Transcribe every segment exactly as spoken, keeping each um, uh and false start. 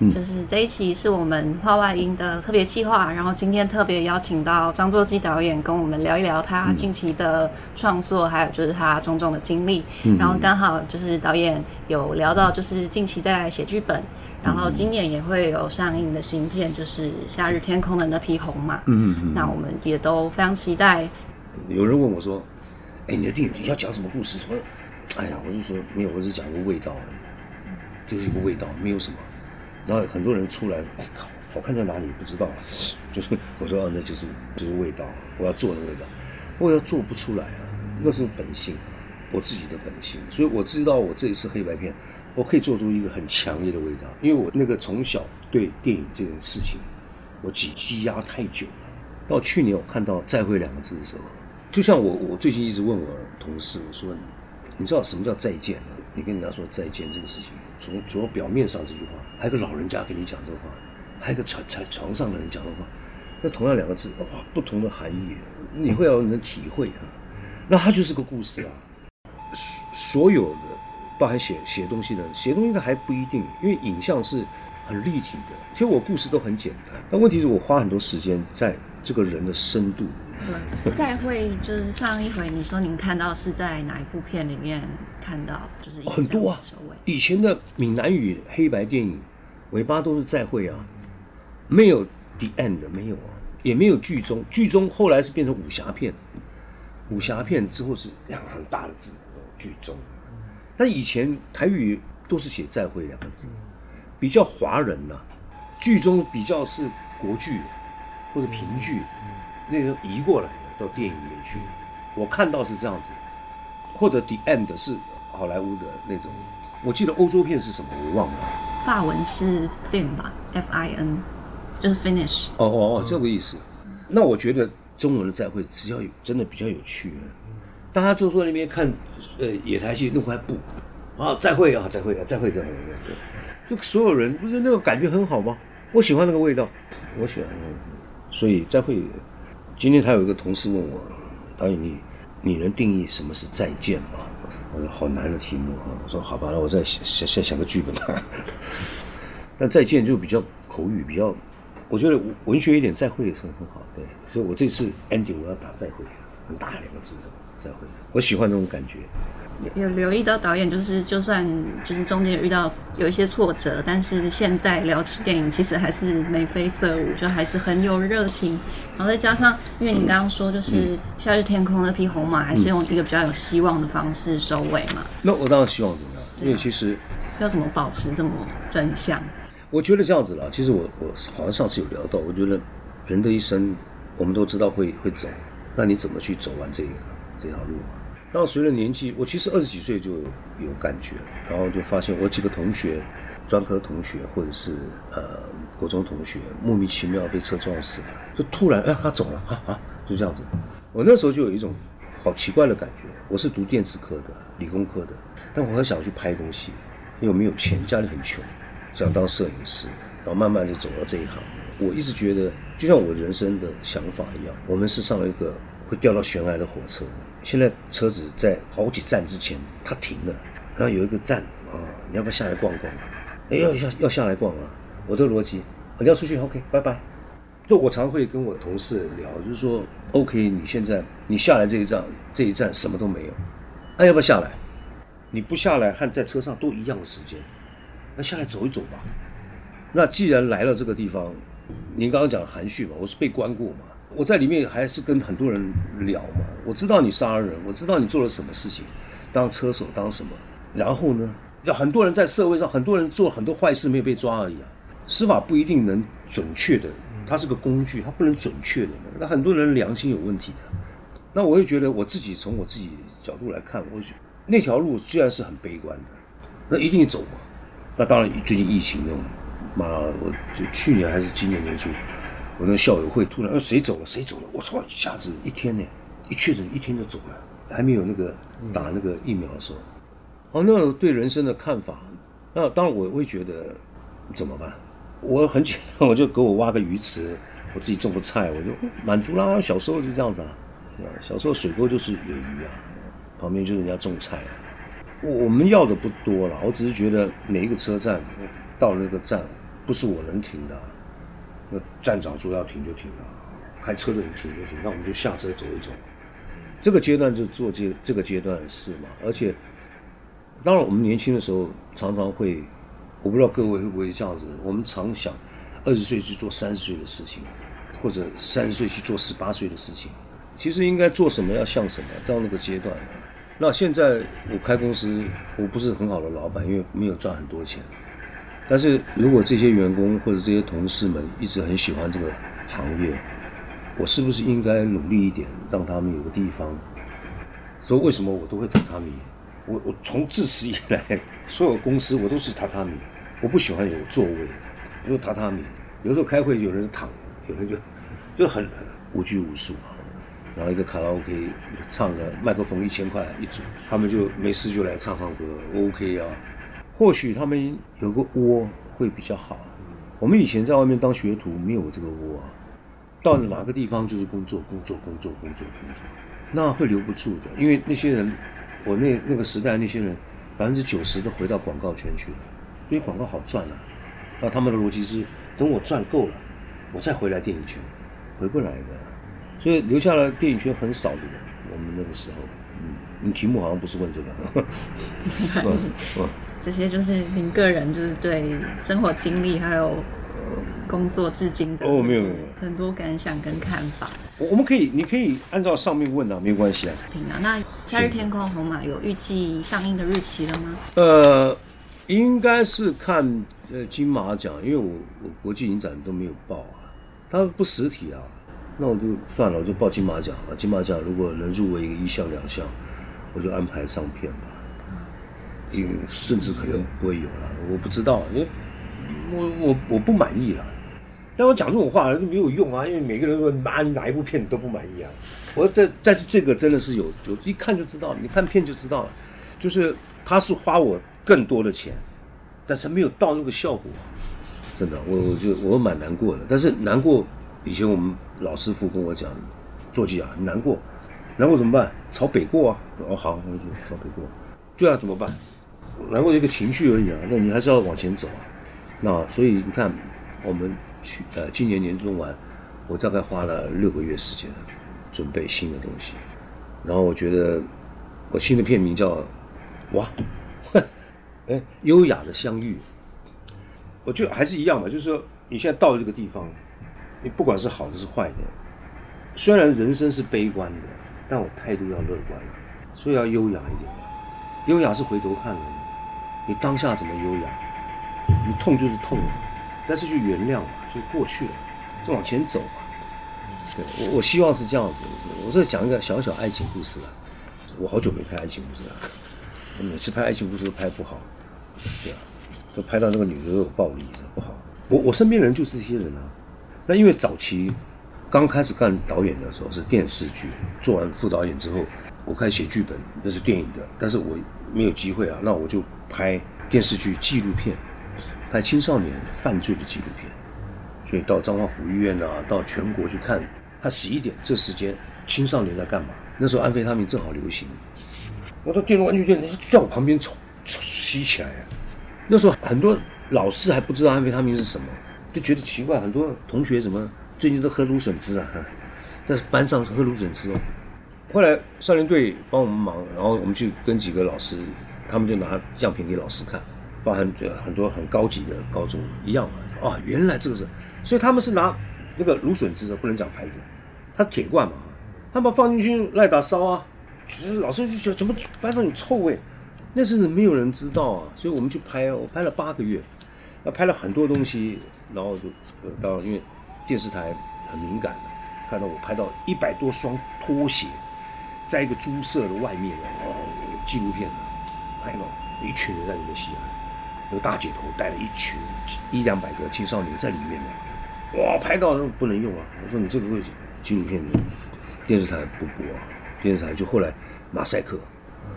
嗯、就是这一期是我们话外音的特别企划，然后今天特别邀请到张作骥导演跟我们聊一聊他近期的创作、嗯、还有就是他种种的经历、嗯、然后刚好就是导演有聊到就是近期在写剧本，然后今年也会有上映的新片，就是《夏日天空的那匹红》嘛，嗯嗯，那我们也都非常期待。有人问我说：“哎，你的电影你要讲什么故事？什么？”哎呀，我就说没有，我只讲一个味道，就是一个味道，没有什么。然后很多人出来，哎靠，好看在哪里不知道、啊，就是我说、啊、那就是就是味道，我要做的味道，我要做不出来啊，那是本性啊，我自己的本性。所以我知道我这一次黑白片。我可以做出一个很强烈的味道，因为我那个从小对电影这件事情，我积积压太久了。到去年我看到再会两个字的时候，就像我我最近一直问我同事，我说你知道什么叫再见呢？你跟人家说再见这个事情，从主要表面上这句话，还有个老人家跟你讲这话，还有个床在床上的人讲的话，那同样两个字，哇，不同的含义，你会要能体会啊。那它就是个故事啊，所有的。包含写写东西的，写东西的还不一定，因为影像是很立体的。其实我故事都很简单，但问题是我花很多时间在这个人的深度。对，再会就是上一回你说您看到是在哪一部片里面看到，就是很多啊。以前的闽南语黑白电影尾巴都是再会啊，没有 the end 没有啊，也没有剧中，剧中后来是变成武侠片，武侠片之后是两个很大的字剧中。但以前台语都是写再会两个字，比较华人呐、啊，剧中比较是国剧或者评剧，那时候移过来的到电影里面去。我看到是这样子，或者 the end 是好莱坞的那种。我记得欧洲片是什么我忘了，法文是 fin 吧 ，F I N， 就是 finish。哦哦哦，这个意思。那我觉得中文的再会只要有真的比较有趣、啊。大家就坐在那边看，呃，野台戏弄块布，啊，再会啊，再会啊，再会，再会，就所有人不是那个感觉很好吗？我喜欢那个味道，我喜欢，所以再会。今天他有一个同事问我，导演你你能定义什么是再见吗？我说好难的题目啊，我说好吧，那我再想想想个剧本吧。但再见就比较口语，比较，我觉得文学一点再会也是很好，对。所以我这次 ending 我要打再会，很大两个字。再会，我喜欢这种感觉。有有留意到导演，就是就算就是中间有遇到有一些挫折，但是现在聊起电影，其实还是眉飞色舞，就还是很有热情。然后再加上，因为你刚刚说，就是夏日天空那匹红嘛，还是用一个比较有希望的方式收尾嘛。那我当然希望怎么样？因为其实要怎么保持这么真相？我觉得这样子啦。其实我我好像上次有聊到，我觉得人的一生，我们都知道会会走，那你怎么去走完这个？这条路嘛，然后随着年纪，我其实二十几岁就有感觉了，然后就发现我几个同学，专科同学或者是呃国中同学，莫名其妙被车撞死了，就突然哎他走了啊啊，就这样子。我那时候就有一种好奇怪的感觉。我是读电子科的，理工科的，但我很想去拍东西，因为我没有钱，家里很穷，想当摄影师，然后慢慢就走到这一行。我一直觉得，就像我人生的想法一样，我们是上了一个。会掉到悬崖的火车，现在车子在好几站之前它停了，然后有一个站啊、哦，你要不要下来逛逛、啊？哎，要下要下来逛啊！我的逻辑，你要出去 ，OK， 拜拜。就我常会跟我同事聊，就是说 ，OK， 你现在你下来这一站，这一站什么都没有，那、啊、要不要下来？你不下来和在车上都一样的时间，那下来走一走吧。那既然来了这个地方，您刚刚讲含蓄嘛，我是被关过嘛。我在里面还是跟很多人聊嘛，我知道你杀人，我知道你做了什么事情，当车手当什么，然后呢，有很多人在社会上，很多人做很多坏事没有被抓而已啊。司法不一定能准确的，它是个工具，它不能准确的。那很多人良心有问题的。那我会觉得我自己从我自己角度来看，我那条路居然是很悲观的，那一定走嘛。那当然最近疫情那种，妈，我就去年还是今年年初。我那校友会突然，呃，谁走了？谁走了？我操！一下子一天呢，一确诊一天就走了，还没有那个打那个疫苗的时候，哦，那对人生的看法，那当然我会觉得怎么办？我很简单，我就给我挖个鱼池，我自己种个菜，我就满足啦。小时候就这样子啊，小时候水沟就是有鱼啊，旁边就是人家种菜啊。我我们要的不多了，我只是觉得每一个车站到了那个站，不是我能停的，那站长说要停就停了，开车的人停就停，那我们就下车走一走。这个阶段就做这这个阶段的事嘛。而且当然我们年轻的时候常常会，我不知道各位会不会这样子，我们常想二十岁去做三十岁的事情，或者三十岁去做十八岁的事情，其实应该做什么要像什么，到那个阶段。那现在我开公司，我不是很好的老板，因为没有赚很多钱，但是如果这些员工或者这些同事们一直很喜欢这个行业，我是不是应该努力一点，让他们有个地方？所以为什么我都会榻榻米？我我从自始以来，所有公司我都是榻榻米，我不喜欢有座位，比如榻榻米。有时候开会有人躺，有人就就很无拘无束嘛。然后一个卡拉 OK 唱个麦克风一千块一组，他们就没事就来唱唱歌 ，OK 啊。或许他们有个窝会比较好。我们以前在外面当学徒，没有这个窝啊。到哪个地方就是工作，工作，工作，工作，工作，那会留不住的。因为那些人，我那那个时代那些人，百分之九十都回到广告圈去了，因为广告好赚啊。那他们的逻辑是，等我赚够了，我再回来电影圈，回不来的。所以留下了电影圈很少的人。我们那个时候，嗯，你题目好像不是问这个。呵呵嗯、这些就是您个人就是对生活经历还有工作至今的哦，没有没有很多感想跟看法。我们可以，你可以按照上面问啊，没有关系啊。啊，那《夏日天空》红马有预计上映的日期了吗？呃，应该是看呃金马奖，因为我我国际影展都没有报啊，它不实体啊。那我就算了，我就报金马奖吧。金马奖如果能入围一个一项两项，我就安排上片吧。嗯，甚至可能不会有了，我不知道，因为我我我不满意了。但我讲这种话就没有用啊，因为每个人说妈你哪一部片你都不满意啊。我但但是这个真的是有有一看就知道，你看片就知道了，就是他是花我更多的钱，但是没有到那个效果。真的，我我就我蛮难过的，但是难过。以前我们老师傅跟我讲，作记啊，难过，难过怎么办？朝北过啊！哦，好，我就朝北过。对啊，怎么办？难过一个情绪而已啊，那你还是要往前走啊。那所以你看，我们去呃今年年中完，我大概花了六个月时间准备新的东西。然后我觉得我新的片名叫哇，哎，优雅的相遇。我就还是一样嘛，就是说你现在到了这个地方。你不管是好的是坏的，虽然人生是悲观的，但我态度要乐观了，所以要优雅一点嘛。优雅是回头看的，你当下怎么优雅？你痛就是痛了，但是就原谅嘛，就过去了，就往前走嘛。对，我我希望是这样子。我这讲一个小小爱情故事啊，我好久没拍爱情故事了，我每次拍爱情故事都拍不好，对啊，都拍到那个女的都有暴力，不好。我我身边人就是这些人啊。那因为早期刚开始干导演的时候是电视剧，做完副导演之后，我开始写剧本，那是电影的，但是我没有机会啊，那我就拍电视剧纪录片，拍青少年犯罪的纪录片，所以到彰化福利院啊，到全国去看，他十一点这时间青少年在干嘛？那时候安非他命正好流行，我到电动玩具店，就在我旁边吸起来啊，那时候很多老师还不知道安非他命是什么。就觉得奇怪，很多同学怎么最近都喝芦笋汁啊，在班上喝芦笋汁哦。后来少年队帮我们忙，然后我们去跟几个老师，他们就拿样品给老师看，包含很多很高级的高中一样嘛。啊，原来这个是，所以他们是拿那个芦笋汁的，不能讲牌子，它铁罐嘛，他们放进去赖打烧啊。其实老师就觉得怎么班上有臭味，那时没有人知道啊，所以我们去拍，我拍了八个月。拍了很多东西，然后就呃，当然因为电视台很敏感，看到我拍到一百多双拖鞋，在一个猪舍的外面的哦，纪录片的，拍到一群人在里面吸啊，有大姐头带了一群一两百个青少年在里面的，哇，拍到那不能用啊！我说你这个会纪录片的，电视台不播啊，电视台就后来马赛克，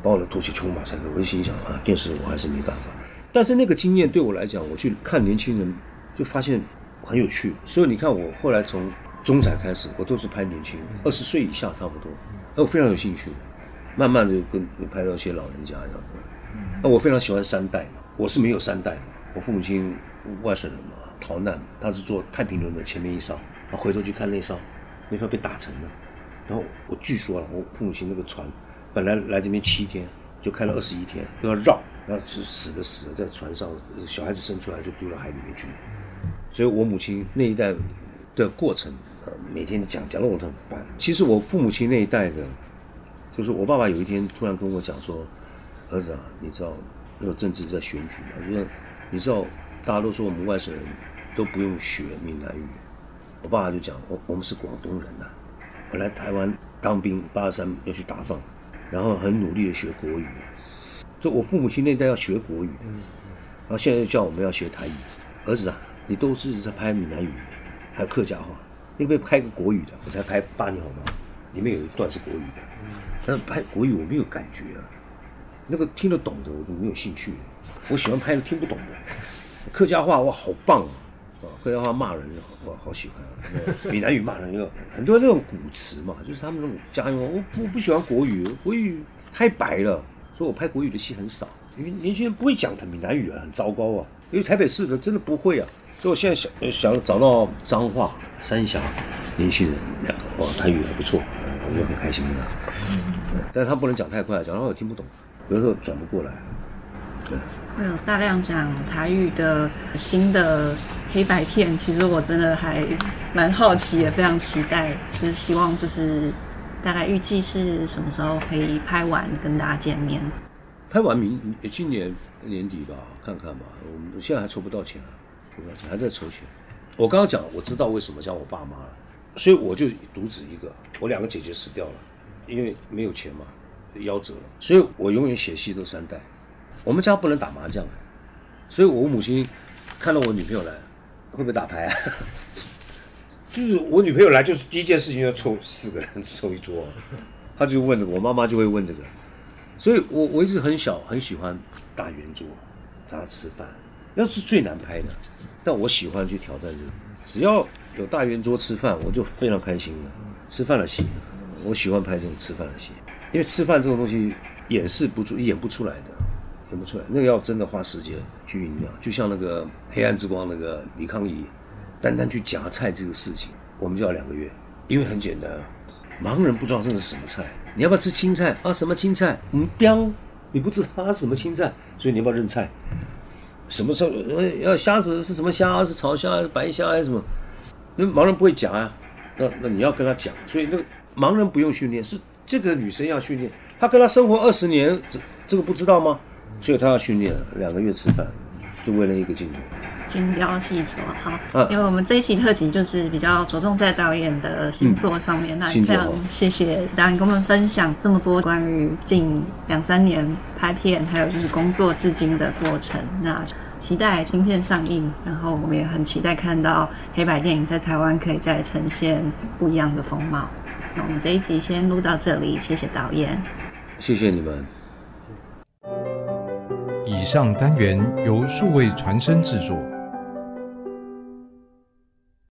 把我的拖鞋全部马赛克，我就心想啊，电视我还是没办法。但是那个经验对我来讲，我去看年轻人，就发现很有趣。所以你看，我后来从中彩开始，我都是拍年轻人，二十岁以下差不多。那我非常有兴趣，慢慢的跟拍到一些老人家这样。那我非常喜欢三代嘛，我是没有三代嘛，我父母亲外省人嘛，逃难，他是坐太平轮的前面一艘，然后回头去看那艘，那艘被打沉了。然后我据说了，我父母亲那个船本来来这边七天，就开了二十一天，又要绕，然后是死的死了在船上，小孩子生出来就丢到海里面去了。所以我母亲那一代的过程，呃，每天讲讲得我都很烦。其实我父母亲那一代的，就是我爸爸有一天突然跟我讲说，儿子啊，你知道那个政治在选举嘛，就是你知道大家都说我们外省人都不用学闽南语，我爸爸就讲我我们是广东人呐、啊。我来台湾当兵，八十三要去打仗，然后很努力的学国语，就我父母亲那代要学国语的，然后现在叫我们要学台语。儿子啊，你都是在拍闽南语，还有客家话，你可不可以拍个国语的？我才拍八年好吗？里面有一段是国语的，但是拍国语我没有感觉啊，那个听得懂的我就没有兴趣，我喜欢拍听不懂的。客家话哇好棒啊！啊，客家话骂人，我好喜欢啊！闽南语骂人，有很多那种古词嘛，就是他们那种家用。我不不喜欢国语，国语太白了，所以我拍国语的戏很少。因为年轻人不会讲闽南语啊，很糟糕啊。因为台北市的真的不会啊，所以我现在想想找到彰化、三峡年轻人两个，哇，台语还不错，我就很开心啊。对，但是他不能讲太快，讲到我听不懂，有时候转不过来。对，会有大量讲台语的新的黑白片，其实我真的还蛮好奇，也非常期待，就是希望就是大概预计是什么时候可以拍完跟大家见面？拍完明今年年底吧，看看吧。我们现在还筹不到钱啊，筹不到钱，还在筹钱。我刚刚讲，我知道为什么像我爸妈了，所以我就独子一个，我两个姐姐死掉了，因为没有钱嘛，夭折了，所以我永远写戏都三代。我们家不能打麻将、啊、所以我母亲看到我女朋友来，会不会打牌啊？就是我女朋友来，就是第一件事情要凑四个人凑一桌、啊，她就问这个，我妈妈就会问这个，所以我我一直很小很喜欢打圆桌，大家吃饭，那是最难拍的，但我喜欢去挑战这个，只要有大圆桌吃饭，我就非常开心了。吃饭的戏，我喜欢拍这种吃饭的戏，因为吃饭这种东西演示不出演不出来的。演不出来，那个要真的花时间去酝酿。就像那个《黑暗之光》那个李康怡，单单去夹菜这个事情，我们就要两个月，因为很简单啊。盲人不知道这是什么菜，你要不要吃青菜啊？什么青菜？嗯，彪，你不知道它是什么青菜，所以你要不要认菜？什么菜？要虾子是什么虾？是炒虾、白虾还是什么？那盲人不会讲啊，那那你要跟他讲。所以那个盲人不用训练，是这个女生要训练。她跟他生活二十年，这这个不知道吗？所以他要训练两个月吃饭，就为了一个镜头，精雕细琢。好、啊，因为我们这一期特辑就是比较着重在导演的星座上面，嗯、那非常谢谢导演跟我们分享这么多关于近两三年拍片，还有就是工作至今的过程。那期待新片上映，然后我们也很期待看到黑白电影在台湾可以再呈现不一样的风貌。那我们这一集先录到这里，谢谢导演，谢谢你们。以上单元由数位传声制作。